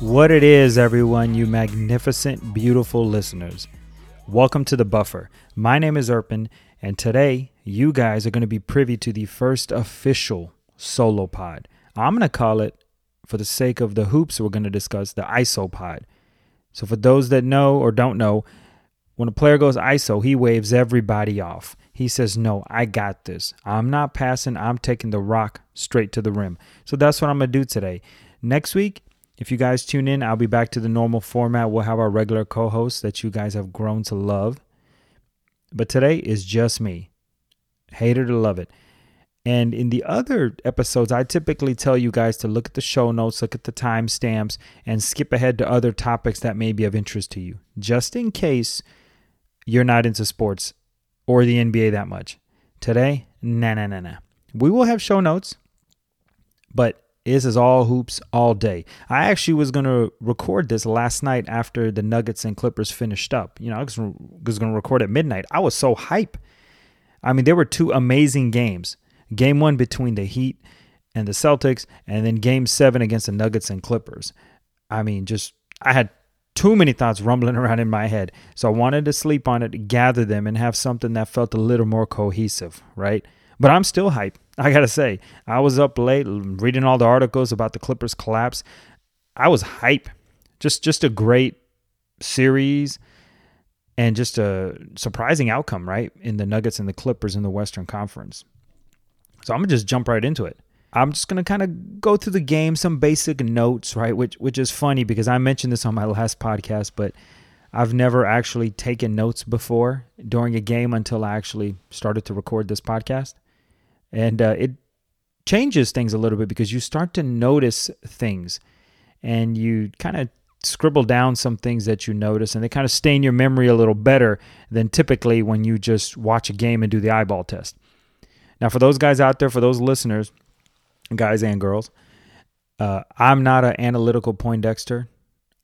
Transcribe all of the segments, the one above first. What it is, everyone, you magnificent, beautiful listeners. Welcome to The Buffer. My name is Erpin, and today you guys are going to be privy to the first official solo pod. I'm going to call it, for the sake of the hoops we're going to discuss, the Iso Pod. So for those that know or don't know, when a player goes ISO, he waves everybody off. He says, no, I got this. I'm not passing. I'm taking the rock straight to the rim. So that's what I'm going to do today. Next week, if you guys tune in, I'll be back to the normal format. We'll have our regular co-hosts that you guys have grown to love. But today is just me. Hater to love it. And in the other episodes, I typically tell you guys to look at the show notes, look at the timestamps, and skip ahead to other topics that may be of interest to you, just in case you're not into sports or the NBA that much. Today, nah. We will have show notes, but this is all hoops all day. I actually was going to record this last night after the Nuggets and Clippers finished up. You know, I was going to record at midnight. I was so hype. I mean, there were two amazing games. Game 1 between the Heat and the Celtics, and then Game 7 against the Nuggets and Clippers. I mean, just I had too many thoughts rumbling around in my head. So I wanted to sleep on it, gather them, and have something that felt a little more cohesive, right? But I'm still hyped. I got to say, I was up late reading all the articles about the Clippers collapse. I was hype. Just a great series and just a surprising outcome, right, in the Nuggets and the Clippers in the Western Conference. So I'm going to just jump right into it. I'm just going to kind of go through the game, some basic notes, right, which is funny because I mentioned this on my last podcast, but I've never actually taken notes before during a game until I actually started to record this podcast. And it changes things a little bit because you start to notice things and you kind of scribble down some things that you notice and they kind of stay in your memory a little better than typically when you just watch a game and do the eyeball test. Now, for those guys out there, for those listeners, guys and girls, I'm not an analytical Poindexter.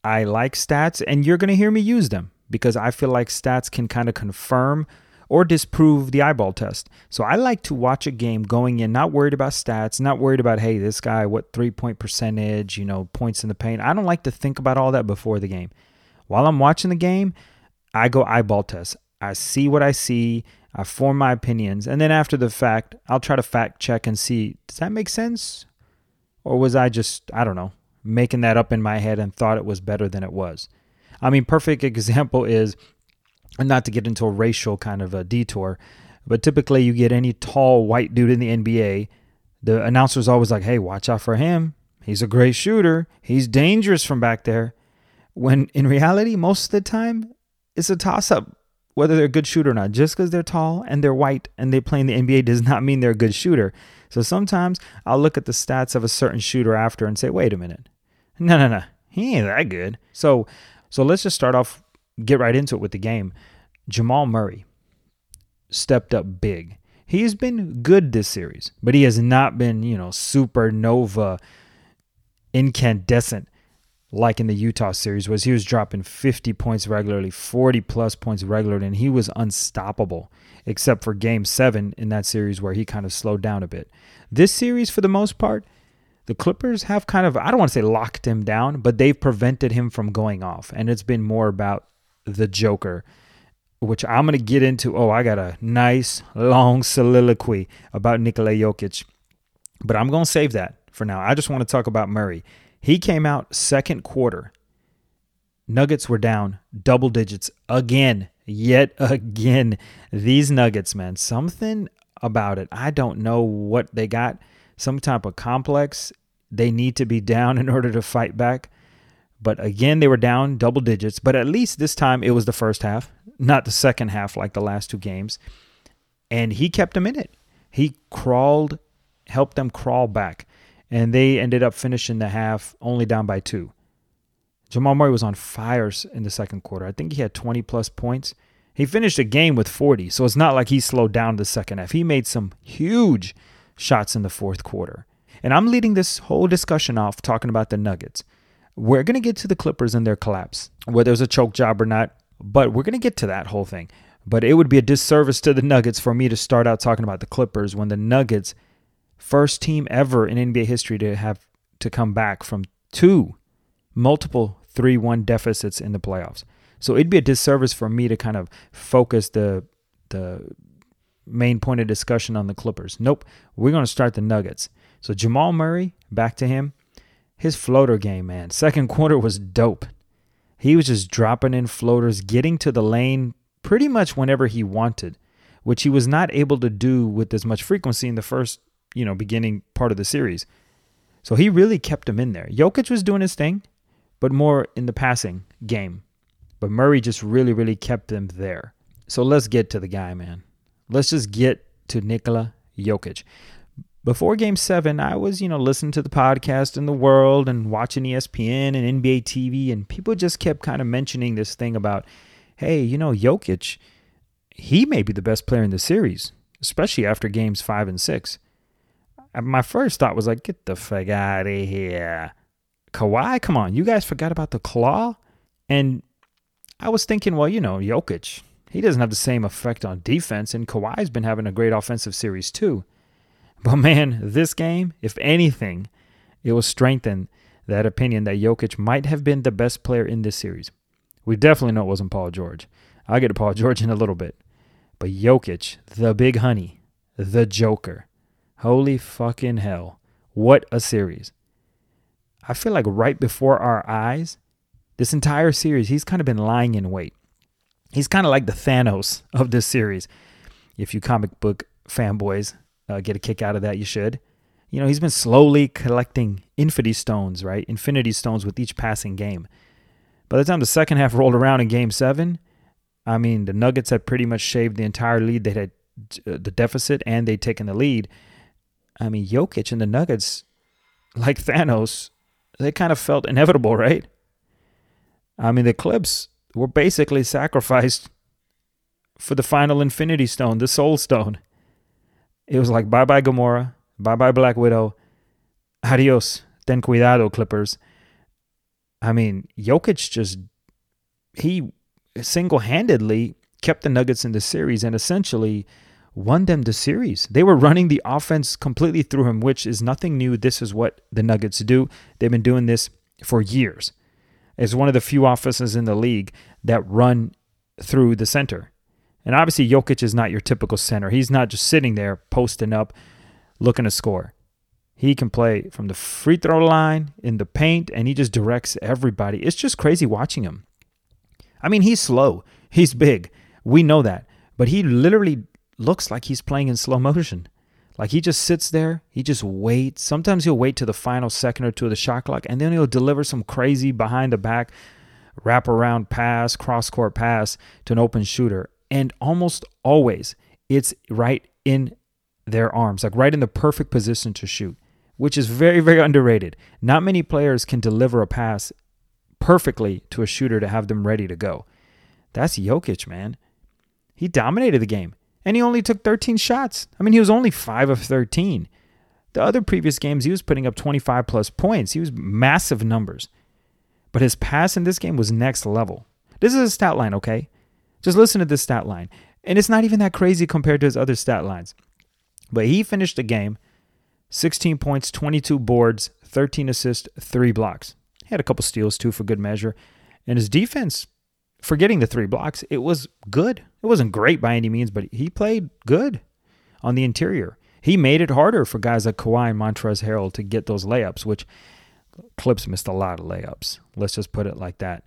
I like stats, and you're going to hear me use them because I feel like stats can kind of confirm or disprove the eyeball test. So I like to watch a game going in, not worried about stats, not worried about, hey, this guy, what 3-point percentage, you know, points in the paint. I don't like to think about all that before the game. While I'm watching the game, I go eyeball test. I see what I see. I form my opinions. And then after the fact, I'll try to fact check and see, does that make sense? Or was I just, I don't know, making that up in my head and thought it was better than it was? I mean, perfect example is, and not to get into a racial kind of a detour, but typically you get any tall white dude in the NBA, the announcer's always like, hey, watch out for him. He's a great shooter. He's dangerous from back there. When in reality, most of the time, it's a toss-up whether they're a good shooter or not. Just because they're tall and they're white and they play in the NBA does not mean they're a good shooter. So sometimes I'll look at the stats of a certain shooter after and say, wait a minute. No. He ain't that good. So let's just start off, get right into it with the game. Jamal Murray stepped up big. He's been good this series, but he has not been, you know, supernova incandescent like in the Utah series, was he was dropping 50 points regularly, 40-plus points regularly, and he was unstoppable, except for Game 7 in that series where he kind of slowed down a bit. This series, for the most part, the Clippers have kind of, I don't want to say locked him down, but they've prevented him from going off, and it's been more about the Joker, which I'm going to get into. Oh, I got a nice, long soliloquy about Nikola Jokic, but I'm going to save that for now. I just want to talk about Murray. He came out second quarter. Nuggets were down double digits again, yet again. These Nuggets, man, something about it. I don't know what they got. Some type of complex. They need to be down in order to fight back. But again, they were down double digits. But at least this time it was the first half, not the second half like the last two games. And he kept them in it. He crawled, helped them crawl back. And they ended up finishing the half only down by 2. Jamal Murray was on fire in the second quarter. I think he had 20-plus points. He finished the game with 40, so it's not like he slowed down the second half. He made some huge shots in the fourth quarter. And I'm leading this whole discussion off talking about the Nuggets. We're going to get to the Clippers and their collapse, whether it was a choke job or not, but we're going to get to that whole thing. But it would be a disservice to the Nuggets for me to start out talking about the Clippers when the Nuggets, first team ever in NBA history to come back from 2 multiple 3-1 deficits in the playoffs. So it'd be a disservice for me to kind of focus the main point of discussion on the Clippers. Nope, we're going to start the Nuggets. So Jamal Murray, back to him. His floater game, man. Second quarter was dope. He was just dropping in floaters, getting to the lane pretty much whenever he wanted, which he was not able to do with as much frequency in the first, beginning part of the series. So he really kept him in there. Jokic was doing his thing, but more in the passing game. But Murray just really, really kept them there. So let's get to the guy, man. Let's just get to Nikola Jokic. Before Game 7, I was, listening to the podcast in the world and watching ESPN and NBA TV, and people just kept kind of mentioning this thing about, hey, Jokic, he may be the best player in the series, especially after Games 5 and 6. My first thought was like, get the fuck out of here. Kawhi, come on, you guys forgot about the claw? And I was thinking, well, Jokic, he doesn't have the same effect on defense, and Kawhi's been having a great offensive series too. But man, this game, if anything, it will strengthen that opinion that Jokic might have been the best player in this series. We definitely know it wasn't Paul George. I'll get to Paul George in a little bit. But Jokic, the big honey, the joker. Holy fucking hell. What a series. I feel like right before our eyes, this entire series, he's kind of been lying in wait. He's kind of like the Thanos of this series. If you comic book fanboys get a kick out of that, you should. He's been slowly collecting infinity stones, right? Infinity stones with each passing game. By the time the second half rolled around in Game 7, the Nuggets had pretty much shaved the entire lead. They had the deficit, and they'd taken the lead. Jokic and the Nuggets, like Thanos, they kind of felt inevitable, right? The Clips were basically sacrificed for the final Infinity Stone, the Soul Stone. It was like, bye-bye Gamora, bye-bye Black Widow, adios, ten cuidado, Clippers. Jokic just, he single-handedly kept the Nuggets in the series and essentially won them the series. They were running the offense completely through him, which is nothing new. This is what the Nuggets do. They've been doing this for years. It's one of the few offenses in the league that run through the center. And obviously, Jokic is not your typical center. He's not just sitting there posting up, looking to score. He can play from the free throw line, in the paint, and he just directs everybody. It's just crazy watching him. He's slow. He's big. We know that. But he literally looks like he's playing in slow motion. Like he just sits there. He just waits. Sometimes he'll wait to the final second or two of the shot clock, and then he'll deliver some crazy behind-the-back wrap-around pass, cross-court pass to an open shooter. And almost always, it's right in their arms, like right in the perfect position to shoot, which is very, very underrated. Not many players can deliver a pass perfectly to a shooter to have them ready to go. That's Jokic, man. He dominated the game, and he only took 13 shots. He was only 5 of 13. The other previous games, he was putting up 25-plus points. He was massive numbers. But his pass in this game was next level. This is a stat line, okay? Just listen to this stat line. And it's not even that crazy compared to his other stat lines. But he finished the game, 16 points, 22 boards, 13 assists, 3 blocks. He had a couple steals, too, for good measure. And his defense, forgetting the 3 blocks, it was good. It wasn't great by any means, but he played good on the interior. He made it harder for guys like Kawhi and Montrezl Harrell to get those layups, which Clips missed a lot of layups. Let's just put it like that.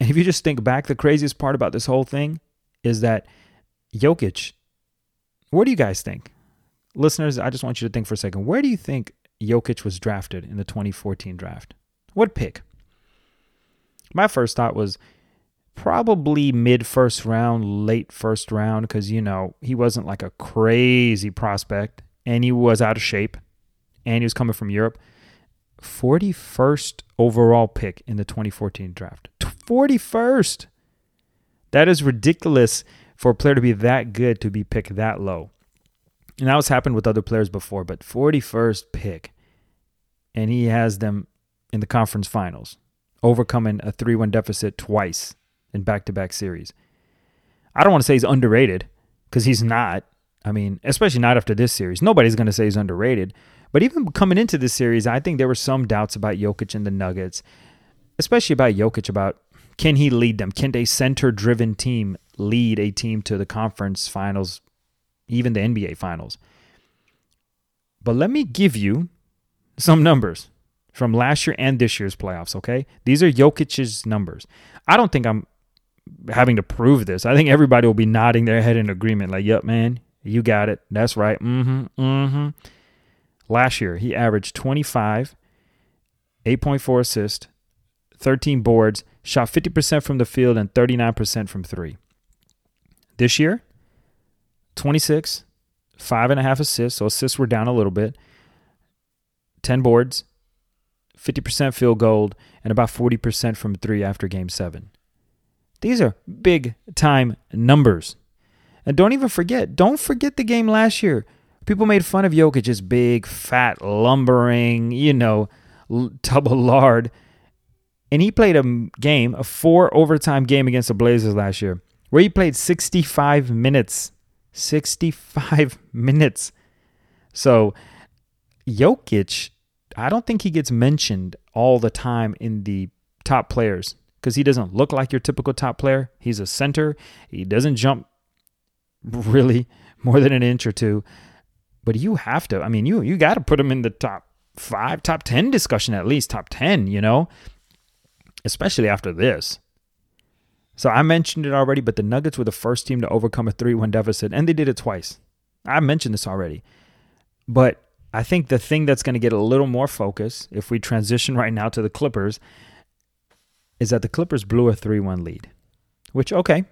And if you just think back, the craziest part about this whole thing is that Jokic, where do you guys think? Listeners, I just want you to think for a second. Where do you think Jokic was drafted in the 2014 draft? What pick? My first thought was probably mid-first round, late first round, because, he wasn't like a crazy prospect, and he was out of shape, and he was coming from Europe. 41st overall pick in the 2014 draft. 41st. That is ridiculous for a player to be that good to be picked that low. And that was happened with other players before, but 41st pick. And he has them in the conference finals, overcoming a 3-1 deficit twice in back-to-back series. I don't want to say he's underrated because he's not. Especially not after this series. Nobody's going to say he's underrated. But even coming into this series, I think there were some doubts about Jokic and the Nuggets. especially about Jokic, about can he lead them? Can a center-driven team lead a team to the conference finals, even the NBA finals? But let me give you some numbers from last year and this year's playoffs, okay? These are Jokic's numbers. I don't think I'm having to prove this. I think everybody will be nodding their head in agreement, like, yep, man, you got it. That's right. Last year, he averaged 25, 8.4 assists, 13 boards, shot 50% from the field and 39% from three. This year, 26, 5.5 assists, so assists were down a little bit, 10 boards, 50% field goal, and about 40% from three after Game 7. These are big-time numbers. And don't forget the game last year. People made fun of Jokic as big, fat, lumbering, tub of lard. And he played a 4-overtime game against the Blazers last year, where he played 65 minutes. 65 minutes. So Jokic, I don't think he gets mentioned all the time in the top players because he doesn't look like your typical top player. He's a center. He doesn't jump really more than an inch or two. But you have to. I mean, you got to put him in the top 5, top 10 discussion at least, top 10, especially after this. So I mentioned it already, but the Nuggets were the first team to overcome a 3-1 deficit, and they did it twice. I mentioned this already. But I think the thing that's going to get a little more focus, if we transition right now to the Clippers, is that the Clippers blew a 3-1 lead. Which, okay,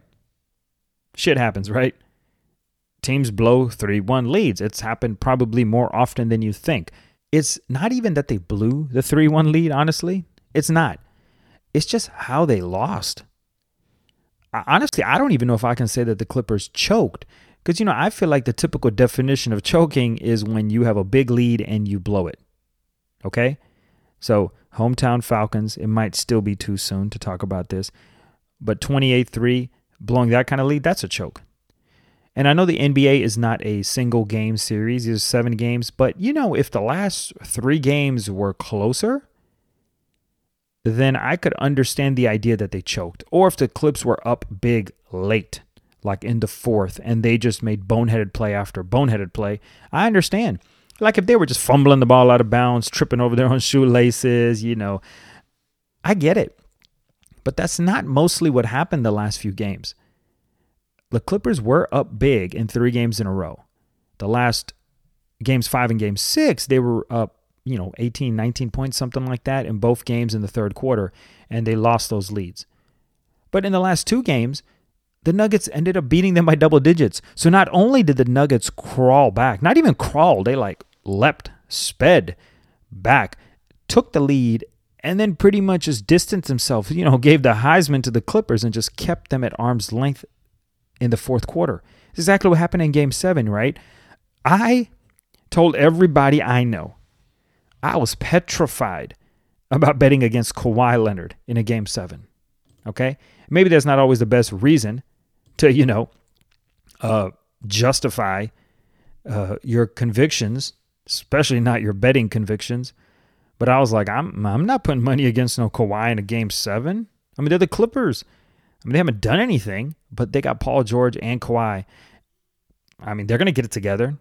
shit happens, right? Teams blow 3-1 leads. It's happened probably more often than you think. It's not even that they blew the 3-1 lead, honestly. It's not. It's just how they lost. Honestly, I don't even know if I can say that the Clippers choked. Because, I feel like the typical definition of choking is when you have a big lead and you blow it. Okay? So, hometown Falcons, it might still be too soon to talk about this. But 28-3, blowing that kind of lead, that's a choke. And I know the NBA is not a single game series. There's 7 games. But, if the last 3 games were closer, then I could understand the idea that they choked. Or if the Clips were up big late, like in the 4th, and they just made boneheaded play after boneheaded play, I understand. Like if they were just fumbling the ball out of bounds, tripping over their own shoelaces, I get it. But that's not mostly what happened the last few games. The Clippers were up big in 3 games in a row. The last games 5 and game 6, they were up 18, 19 points, something like that, in both games in the 3rd quarter, and they lost those leads. But in the last 2 games, the Nuggets ended up beating them by double digits. So not only did the Nuggets crawl back, not even crawl, they leapt, sped back, took the lead, and then pretty much just distanced themselves, gave the Heisman to the Clippers and just kept them at arm's length in the 4th quarter. It's exactly what happened in Game 7, right? I told everybody I know I was petrified about betting against Kawhi Leonard in a Game 7, okay? Maybe that's not always the best reason to, justify your convictions, especially not your betting convictions. But I was like, I'm not putting money against no Kawhi in a Game 7. I mean, they're the Clippers. I mean, they haven't done anything, but they got Paul George and Kawhi. I mean, they're going to get it together.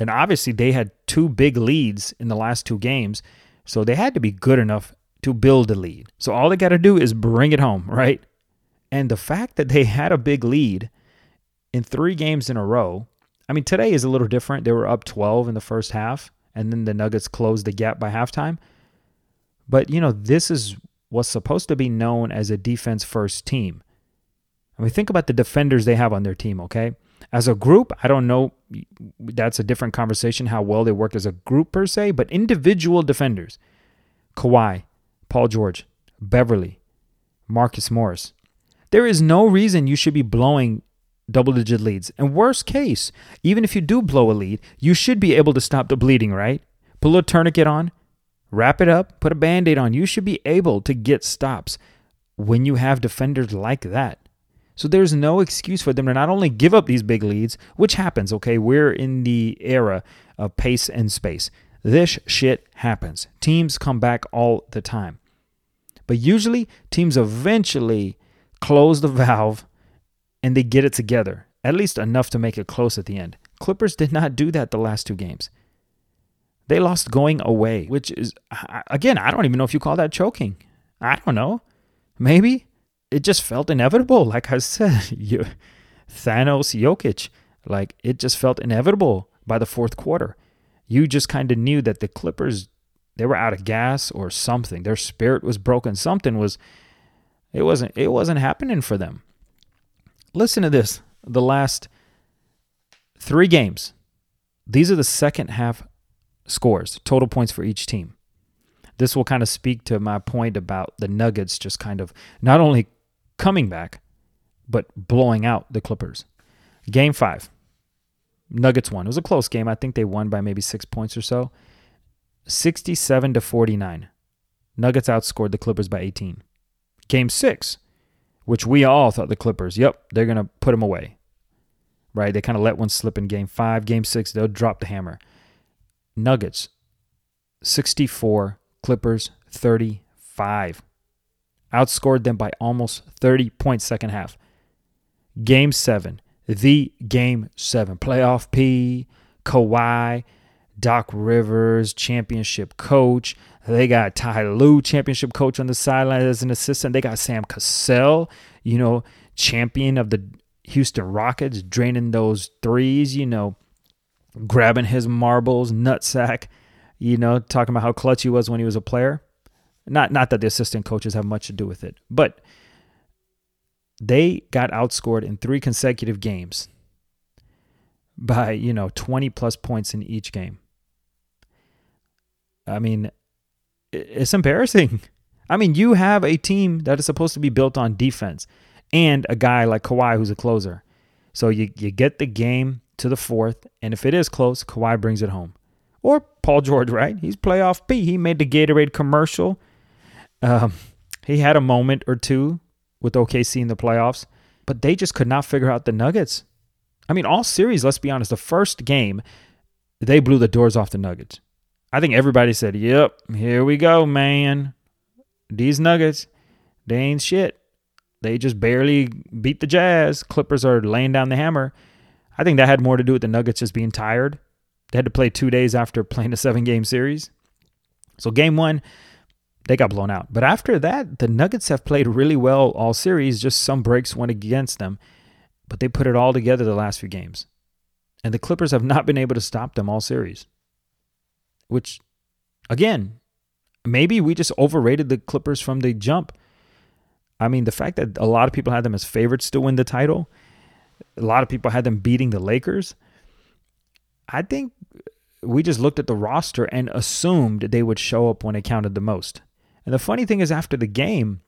And obviously they had 2 big leads in the last 2 games, so they had to be good enough to build a lead. So all they got to do is bring it home, right? And the fact that they had a big lead in 3 games in a row, I mean, today is a little different. They were up 12 in the first half, and then the Nuggets closed the gap by halftime. But, this is what's supposed to be known as a defense-first team. I mean, think about the defenders they have on their team, okay? As a group, I don't know, that's a different conversation, how well they worked as a group per se, but individual defenders, Kawhi, Paul George, Beverly, Marcus Morris. There is no reason you should be blowing double-digit leads. And worst case, even if you do blow a lead, you should be able to stop the bleeding, right? Put a little tourniquet on, wrap it up, put a Band-Aid on. You should be able to get stops when you have defenders like that. So there's no excuse for them to not only give up these big leads, which happens, okay? We're in the era of pace and space. This shit happens. Teams come back all the time. But usually teams eventually close the valve and they get it together, at least enough to make it close at the end. Clippers did not do that the last two games. They lost going away, which is, again, I don't even know if you call that choking. I don't know. Maybe. It just felt inevitable. Like I said, Thanos, Jokic, like it just felt inevitable by the fourth quarter. You just kind of knew that the Clippers, they were out of gas or something. Their spirit was broken. Something was, it wasn't happening for them. Listen to this. The last three games, these are the second half scores, total points for each team. This will kind of speak to my point about the Nuggets just kind of not only coming back, but blowing out the Clippers. Game 5, Nuggets won. It was a close game. I think they won by maybe 6 points or so. 67-49. Nuggets outscored the Clippers by 18. Game 6, which we all thought the Clippers, they're going to put them away. Right? They kind of let one slip in Game 5. Game 6, they'll drop the hammer. Nuggets, 64, Clippers, 35. Outscored them by almost 30 points second half. Game 7, the Game 7. Playoff P, Kawhi, Doc Rivers, championship coach. They got Ty Lue, championship coach on the sideline as an assistant. They got Sam Cassell, champion of the Houston Rockets, draining those threes, grabbing his marbles, nutsack, talking about how clutch he was when he was a player. Not that the assistant coaches have much to do with it, but they got outscored in three consecutive games by, 20-plus points in each game. I mean, it's embarrassing. I mean, you have a team that is supposed to be built on defense and a guy like Kawhi who's a closer. So you get the game to the fourth, and if it is close, Kawhi brings it home. Or Paul George, right? He's playoff P. He made the Gatorade commercial. He had a moment or two with OKC in the playoffs, but they just could not figure out the Nuggets. I mean, all series, let's be honest, the first game, they blew the doors off the Nuggets. I think everybody said, yep, here we go, man. These Nuggets, they ain't shit. They just barely beat the Jazz. Clippers are laying down the hammer. I think that had more to do with the Nuggets just being tired. They had to play 2 days after playing a 7-game series. So game 1, they got blown out. But after that, the Nuggets have played really well all series. Just some breaks went against them. But they put it all together the last few games. And the Clippers have not been able to stop them all series. Which, again, maybe we just overrated the Clippers from the jump. I mean, the fact that a lot of people had them as favorites to win the title. A lot of people had them beating the Lakers. I think we just looked at the roster and assumed they would show up when it counted the most. And the funny thing is, after the game,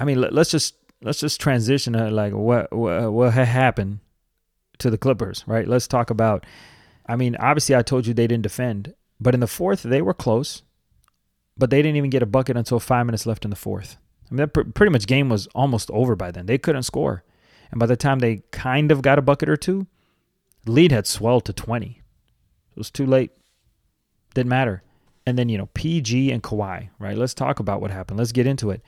I mean, let's just transition to like what happened to the Clippers, right? Let's talk about. I mean, obviously, I told you they didn't defend, but in the fourth they were close, but they didn't even get a bucket until 5 minutes left in the fourth. I mean, that pretty much game was almost over by then. They couldn't score, and by the time they kind of got a bucket or two, the lead had swelled to 20. It was too late. Didn't matter. And then, PG and Kawhi, right? Let's talk about what happened. Let's get into it.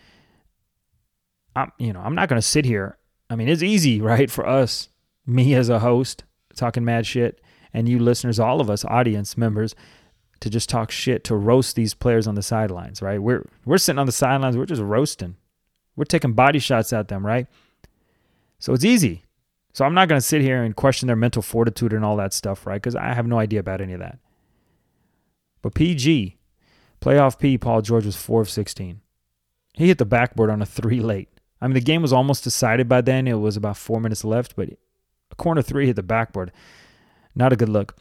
I'm not going to sit here. I mean, it's easy, right, for us, me as a host, talking mad shit, and you listeners, all of us, audience members, to just talk shit, to roast these players on the sidelines, right? We're sitting on the sidelines. We're just roasting. We're taking body shots at them, right? So it's easy. So I'm not going to sit here and question their mental fortitude and all that stuff, right? Because I have no idea about any of that. But PG, playoff P, Paul George was 4 of 16. He hit the backboard on a 3 late. I mean, the game was almost decided by then. It was about 4 minutes left, but a corner 3 hit the backboard. Not a good look.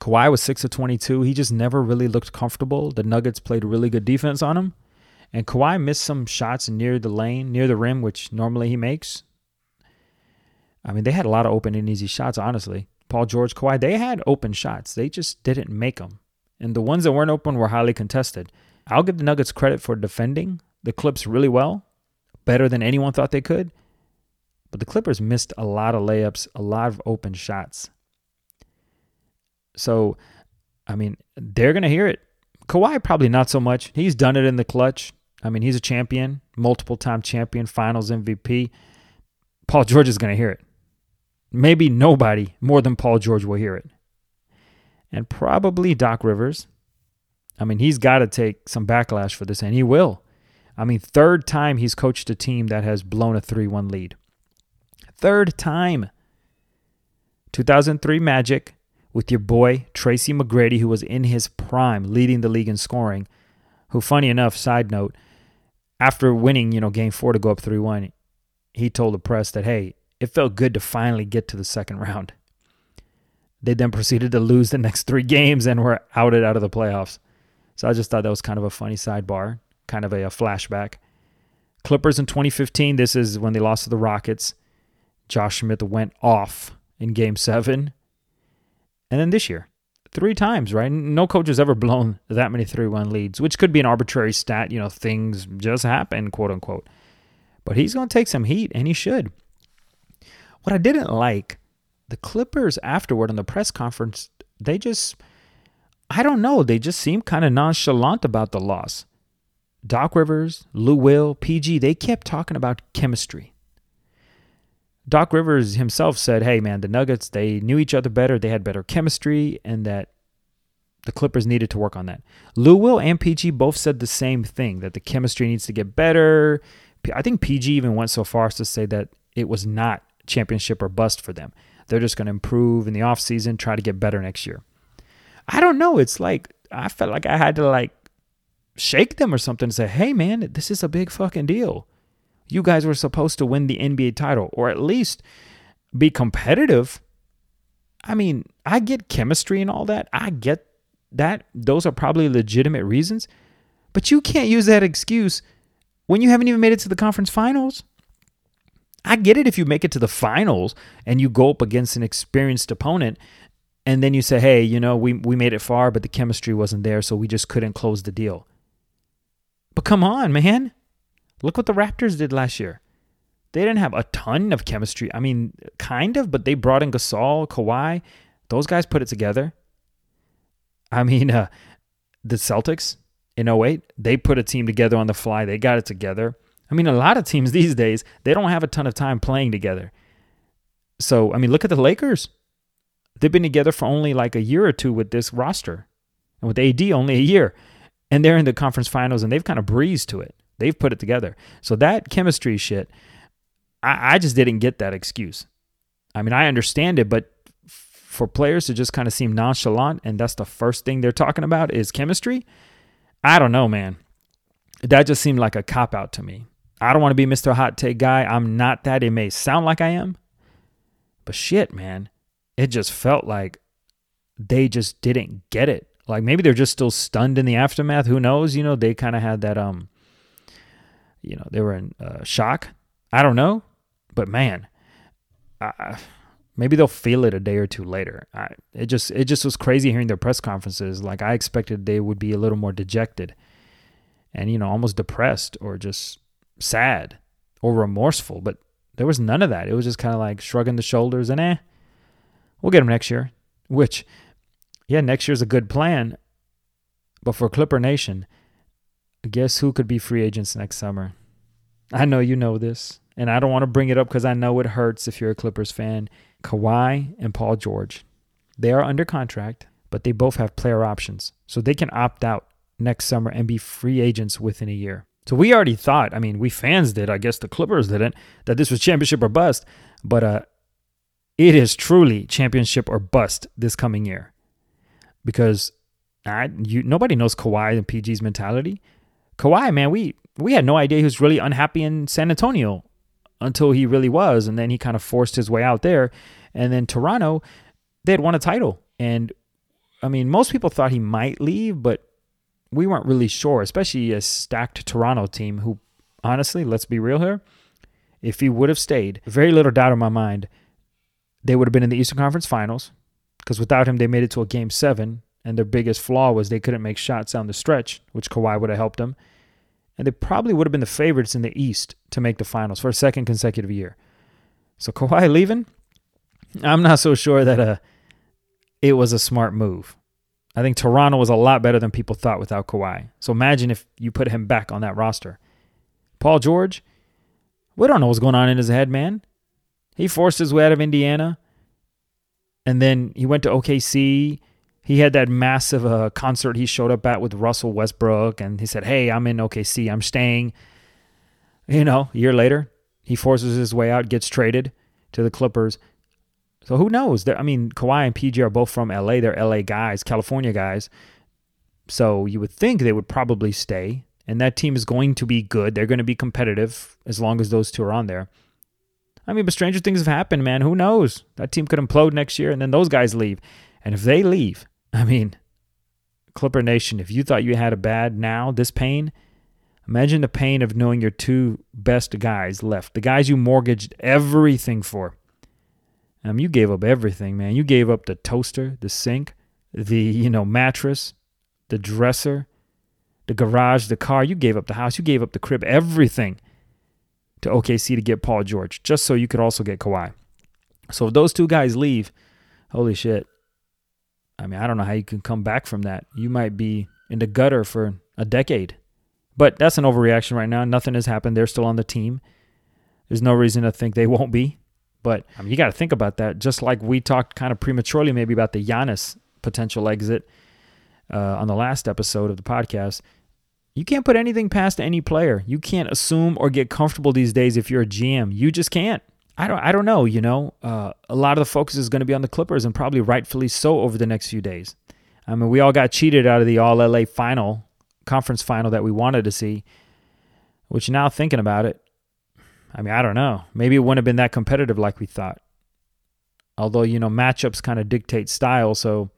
Kawhi was 6 of 22. He just never really looked comfortable. The Nuggets played really good defense on him. And Kawhi missed some shots near the lane, near the rim, which normally he makes. I mean, they had a lot of open and easy shots, honestly. Paul George, Kawhi, they had open shots. They just didn't make them. And the ones that weren't open were highly contested. I'll give the Nuggets credit for defending the Clips really well, better than anyone thought they could. But the Clippers missed a lot of layups, a lot of open shots. So, I mean, they're going to hear it. Kawhi probably not so much. He's done it in the clutch. I mean, he's a champion, multiple-time champion, finals MVP. Paul George is going to hear it. Maybe nobody more than Paul George will hear it. And probably Doc Rivers. I mean, he's got to take some backlash for this, and he will. I mean, third time he's coached a team that has blown a 3-1 lead. Third time. 2003 Magic with your boy Tracy McGrady, who was in his prime leading the league in scoring, who, funny enough, side note, after winning, game 4 to go up 3-1, he told the press that, hey, it felt good to finally get to the second round. They then proceeded to lose the next 3 games and were outed out of the playoffs. So I just thought that was kind of a funny sidebar, kind of a flashback. Clippers in 2015, this is when they lost to the Rockets. Josh Smith went off in Game 7. And then this year, 3 times, right? No coach has ever blown that many 3-1 leads, which could be an arbitrary stat. Things just happen, quote unquote. But he's going to take some heat, and he should. What I didn't like, the Clippers afterward in the press conference, they just seemed kind of nonchalant about the loss. Doc Rivers, Lou Will, PG, they kept talking about chemistry. Doc Rivers himself said, hey, man, the Nuggets, they knew each other better. They had better chemistry, and that the Clippers needed to work on that. Lou Will and PG both said the same thing, that the chemistry needs to get better. I think PG even went so far as to say that it was not championship or bust for them. They're just going to improve in the offseason, try to get better next year. I don't know. It's like I felt like I had to shake them or something and say, hey, man, this is a big fucking deal. You guys were supposed to win the NBA title or at least be competitive. I mean, I get chemistry and all that. I get that. Those are probably legitimate reasons. But you can't use that excuse when you haven't even made it to the conference finals. I get it if you make it to the finals and you go up against an experienced opponent and then you say, hey, we made it far, but the chemistry wasn't there, so we just couldn't close the deal. But come on, man. Look what the Raptors did last year. They didn't have a ton of chemistry. I mean, kind of, but they brought in Gasol, Kawhi. Those guys put it together. I mean, the Celtics in 2008, they put a team together on the fly. They got it together. I mean, a lot of teams these days, they don't have a ton of time playing together. So, I mean, look at the Lakers. They've been together for only a year or two with this roster. And with AD, only a year. And they're in the conference finals, and they've kind of breezed to it. They've put it together. So that chemistry shit, I just didn't get that excuse. I mean, I understand it, but for players to just kind of seem nonchalant, and that's the first thing they're talking about is chemistry, I don't know, man. That just seemed like a cop-out to me. I don't want to be Mr. Hot Take guy. I'm not that. It may sound like I am, but shit, man, it just felt like they just didn't get it. Like maybe they're just still stunned in the aftermath. Who knows? They kind of had that, they were in shock. I don't know. But, man, maybe they'll feel it a day or two later. It just was crazy hearing their press conferences. Like, I expected they would be a little more dejected and, almost depressed or just sad or remorseful. But there was none of that. It was just kind of like shrugging the shoulders and, we'll get them next year. Which, yeah, next year's a good plan. But for Clipper Nation, guess who could be free agents next summer? I know you know this, and I don't want to bring it up because I know it hurts if you're a Clippers fan. Kawhi and Paul George. They are under contract, but they both have player options. So they can opt out next summer and be free agents within a year. So we already thought, I mean, we fans did, I guess the Clippers didn't, that this was championship or bust. But it is truly championship or bust this coming year. Because nobody knows Kawhi and PG's mentality. Kawhi, man, we had no idea he was really unhappy in San Antonio until he really was, and then he kind of forced his way out there. And then Toronto, they had won a title. And, I mean, most people thought he might leave, but we weren't really sure, especially a stacked Toronto team who, honestly, let's be real here, if he would have stayed, very little doubt in my mind, they would have been in the Eastern Conference Finals because without him, they made it to a Game 7, and their biggest flaw was they couldn't make shots down the stretch, which Kawhi would have helped them. And they probably would have been the favorites in the East to make the finals for a second consecutive year. So Kawhi leaving, I'm not so sure that it was a smart move. I think Toronto was a lot better than people thought without Kawhi. So imagine if you put him back on that roster. Paul George, we don't know what's going on in his head, man. He forced his way out of Indiana, and then he went to OKC. He had that massive concert he showed up at with Russell Westbrook, and he said, hey, I'm in OKC, I'm staying. You know, a year later, he forces his way out, gets traded to the Clippers. So who knows? I mean, Kawhi and PG are both from L.A. They're L.A. guys, California guys. So you would think they would probably stay. And that team is going to be good. They're going to be competitive as long as those two are on there. I mean, but stranger things have happened, man. Who knows? That team could implode next year, and then those guys leave. And if they leave, I mean, Clipper Nation, if you thought you had a bad now, this pain, imagine the pain of knowing your two best guys left. The guys you mortgaged everything for. You gave up everything, man. You gave up the toaster, the sink, the, mattress, the dresser, the garage, the car. You gave up the house. You gave up the crib, everything to OKC to get Paul George, just so you could also get Kawhi. So if those two guys leave, holy shit. I mean, I don't know how you can come back from that. You might be in the gutter for a decade. But that's an overreaction right now. Nothing has happened. They're still on the team. There's no reason to think they won't be. But I mean, you got to think about that, just like we talked kind of prematurely maybe about the Giannis potential exit on the last episode of the podcast. You can't put anything past any player. You can't assume or get comfortable these days if you're a GM. You just can't. I don't know, A lot of the focus is going to be on the Clippers, and probably rightfully so over the next few days. I mean, we all got cheated out of the All-LA final, conference final that we wanted to see, which now thinking about it, I mean, I don't know. Maybe it wouldn't have been that competitive like we thought. Although, matchups kind of dictate style, so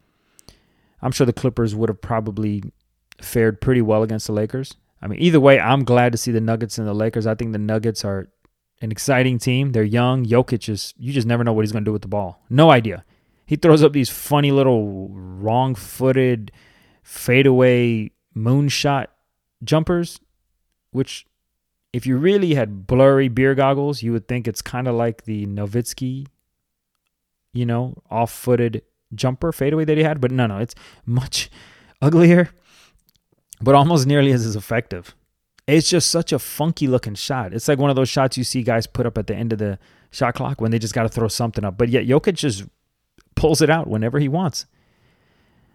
I'm sure the Clippers would have probably fared pretty well against the Lakers. I mean, either way, I'm glad to see the Nuggets and the Lakers. I think the Nuggets are an exciting team. They're young. Jokic is, you just never know what he's going to do with the ball. No idea. He throws up these funny little wrong-footed fadeaway moonshot jumpers, which, if you really had blurry beer goggles, you would think it's kind of like the Nowitzki, off-footed jumper fadeaway that he had. But no, it's much uglier, but almost nearly as effective. It's just such a funky-looking shot. It's like one of those shots you see guys put up at the end of the shot clock when they just got to throw something up. But yet Jokic just pulls it out whenever he wants.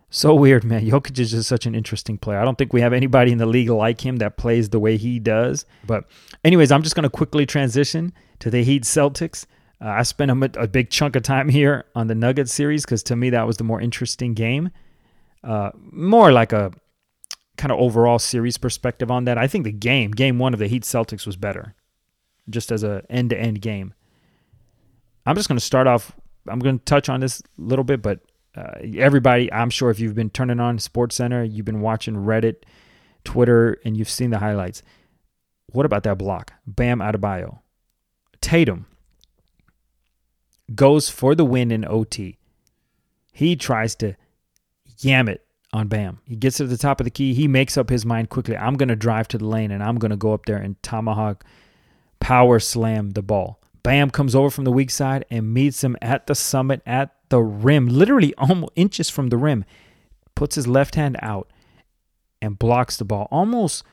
So weird, man. Jokic is just such an interesting player. I don't think we have anybody in the league like him that plays the way he does. But anyways, I'm just going to quickly transition to the Heat Celtics. I spent a big chunk of time here on the Nuggets series because to me that was the more interesting game. More like a kind of overall series perspective on that. I think the game one of the Heat Celtics was better just as an end-to-end game. I'm just going to start off. I'm going to touch on this a little bit, but everybody, I'm sure if you've been turning on SportsCenter, you've been watching Reddit, Twitter, and you've seen the highlights. What about that block? Bam Adebayo. Tatum goes for the win in OT. He tries to yam it on Bam. He gets to the top of the key. He makes up his mind quickly. I'm going to drive to the lane, and I'm going to go up there and tomahawk power slam the ball. Bam comes over from the weak side and meets him at the summit, at the rim, literally almost inches from the rim, puts his left hand out and blocks the ball. Almost,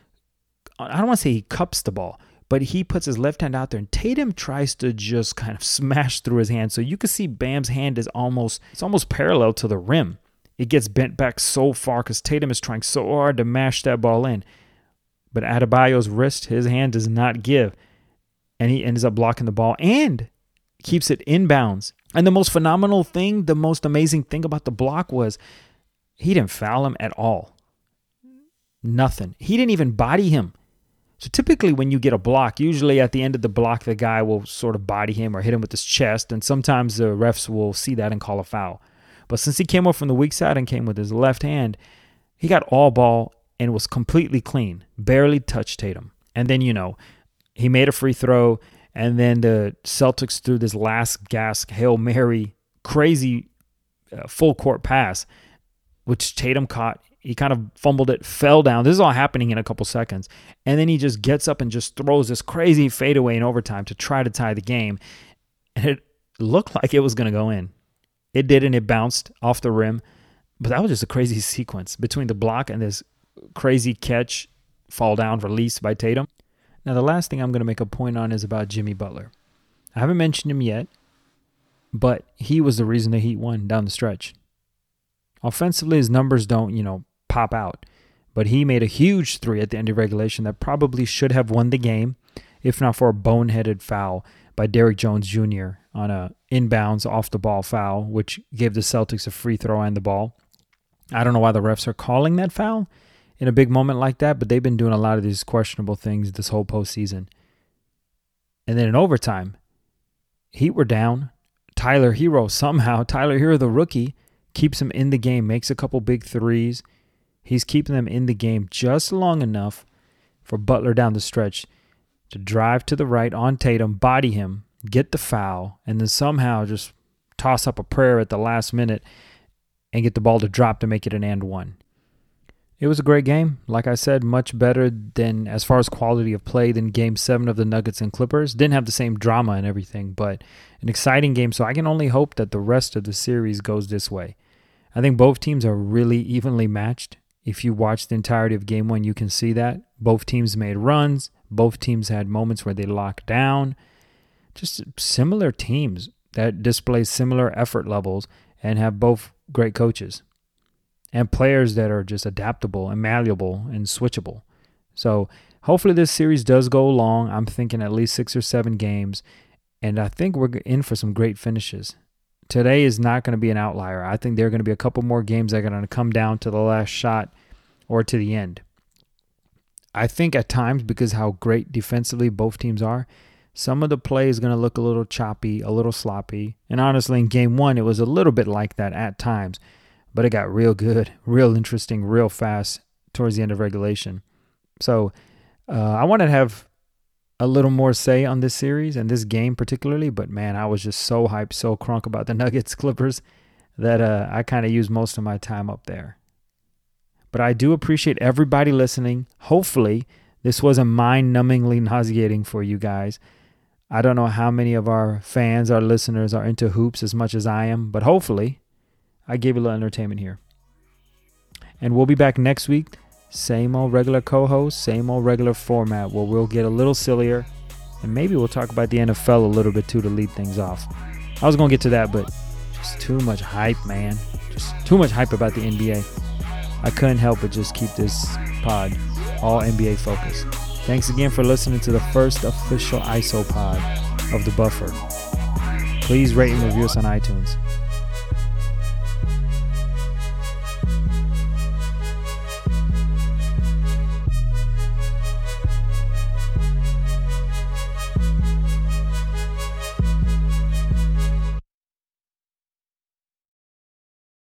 I don't want to say he cups the ball, but he puts his left hand out there and Tatum tries to just kind of smash through his hand. So you can see Bam's hand is almost parallel to the rim. It gets bent back so far because Tatum is trying so hard to mash that ball in. But Adebayo's wrist, his hand does not give. And he ends up blocking the ball and keeps it inbounds. And the most phenomenal thing, the most amazing thing about the block was he didn't foul him at all. Nothing. He didn't even body him. So typically when you get a block, usually at the end of the block, the guy will sort of body him or hit him with his chest. And sometimes the refs will see that and call a foul. But since he came up from the weak side and came with his left hand, he got all ball and was completely clean. Barely touched Tatum. And then, he made a free throw. And then the Celtics threw this last gasp Hail Mary, crazy full court pass, which Tatum caught. He kind of fumbled it, fell down. This is all happening in a couple seconds. And then he just gets up and just throws this crazy fadeaway in overtime to try to tie the game. And it looked like it was going to go in. It didn't. It bounced off the rim. But that was just a crazy sequence between the block and this crazy catch, fall down, release by Tatum. Now, the last thing I'm going to make a point on is about Jimmy Butler. I haven't mentioned him yet, but he was the reason the Heat won down the stretch. Offensively, his numbers don't, pop out. But he made a huge three at the end of regulation that probably should have won the game, if not for a boneheaded foul by Derrick Jones Jr. on an inbounds off-the-ball foul, which gave the Celtics a free throw and the ball. I don't know why the refs are calling that foul in a big moment like that, but they've been doing a lot of these questionable things this whole postseason. And then in overtime, Heat were down. Tyler Herro, the rookie, keeps him in the game, makes a couple big threes. He's keeping them in the game just long enough for Butler down the stretch to drive to the right on Tatum, body him, get the foul, and then somehow just toss up a prayer at the last minute and get the ball to drop to make it an and one. It was a great game. Like I said, much better than, as far as quality of play, than Game 7 of the Nuggets and Clippers. Didn't have the same drama and everything, but an exciting game. So I can only hope that the rest of the series goes this way. I think both teams are really evenly matched. If you watch the entirety of Game 1, you can see that. Both teams made runs. Both teams had moments where they locked down. Just similar teams that display similar effort levels and have both great coaches and players that are just adaptable and malleable and switchable. So hopefully this series does go long. I'm thinking at least 6 or 7 games, and I think we're in for some great finishes. Today is not going to be an outlier. I think there are going to be a couple more games that are going to come down to the last shot or to the end. I think at times, because how great defensively both teams are, some of the play is going to look a little choppy, a little sloppy. And honestly, in Game 1, it was a little bit like that at times. But it got real good, real interesting, real fast towards the end of regulation. So I wanted to have a little more say on this series and this game particularly, but man, I was just so hyped, so crunk about the Nuggets Clippers that I kind of used most of my time up there. But I do appreciate everybody listening. Hopefully this wasn't mind-numbingly nauseating for you guys. I don't know how many of our fans, our listeners are into hoops as much as I am, but hopefully I gave you a little entertainment here. And we'll be back next week. Same old regular co-host, same old regular format, where we'll get a little sillier and maybe we'll talk about the NFL a little bit too to lead things off. I was going to get to that, but just too much hype, man. Just too much hype about the NBA. I couldn't help but just keep this pod all NBA focused. Thanks again for listening to the first official Iso Pod of The Buffer. Please rate and review us on iTunes.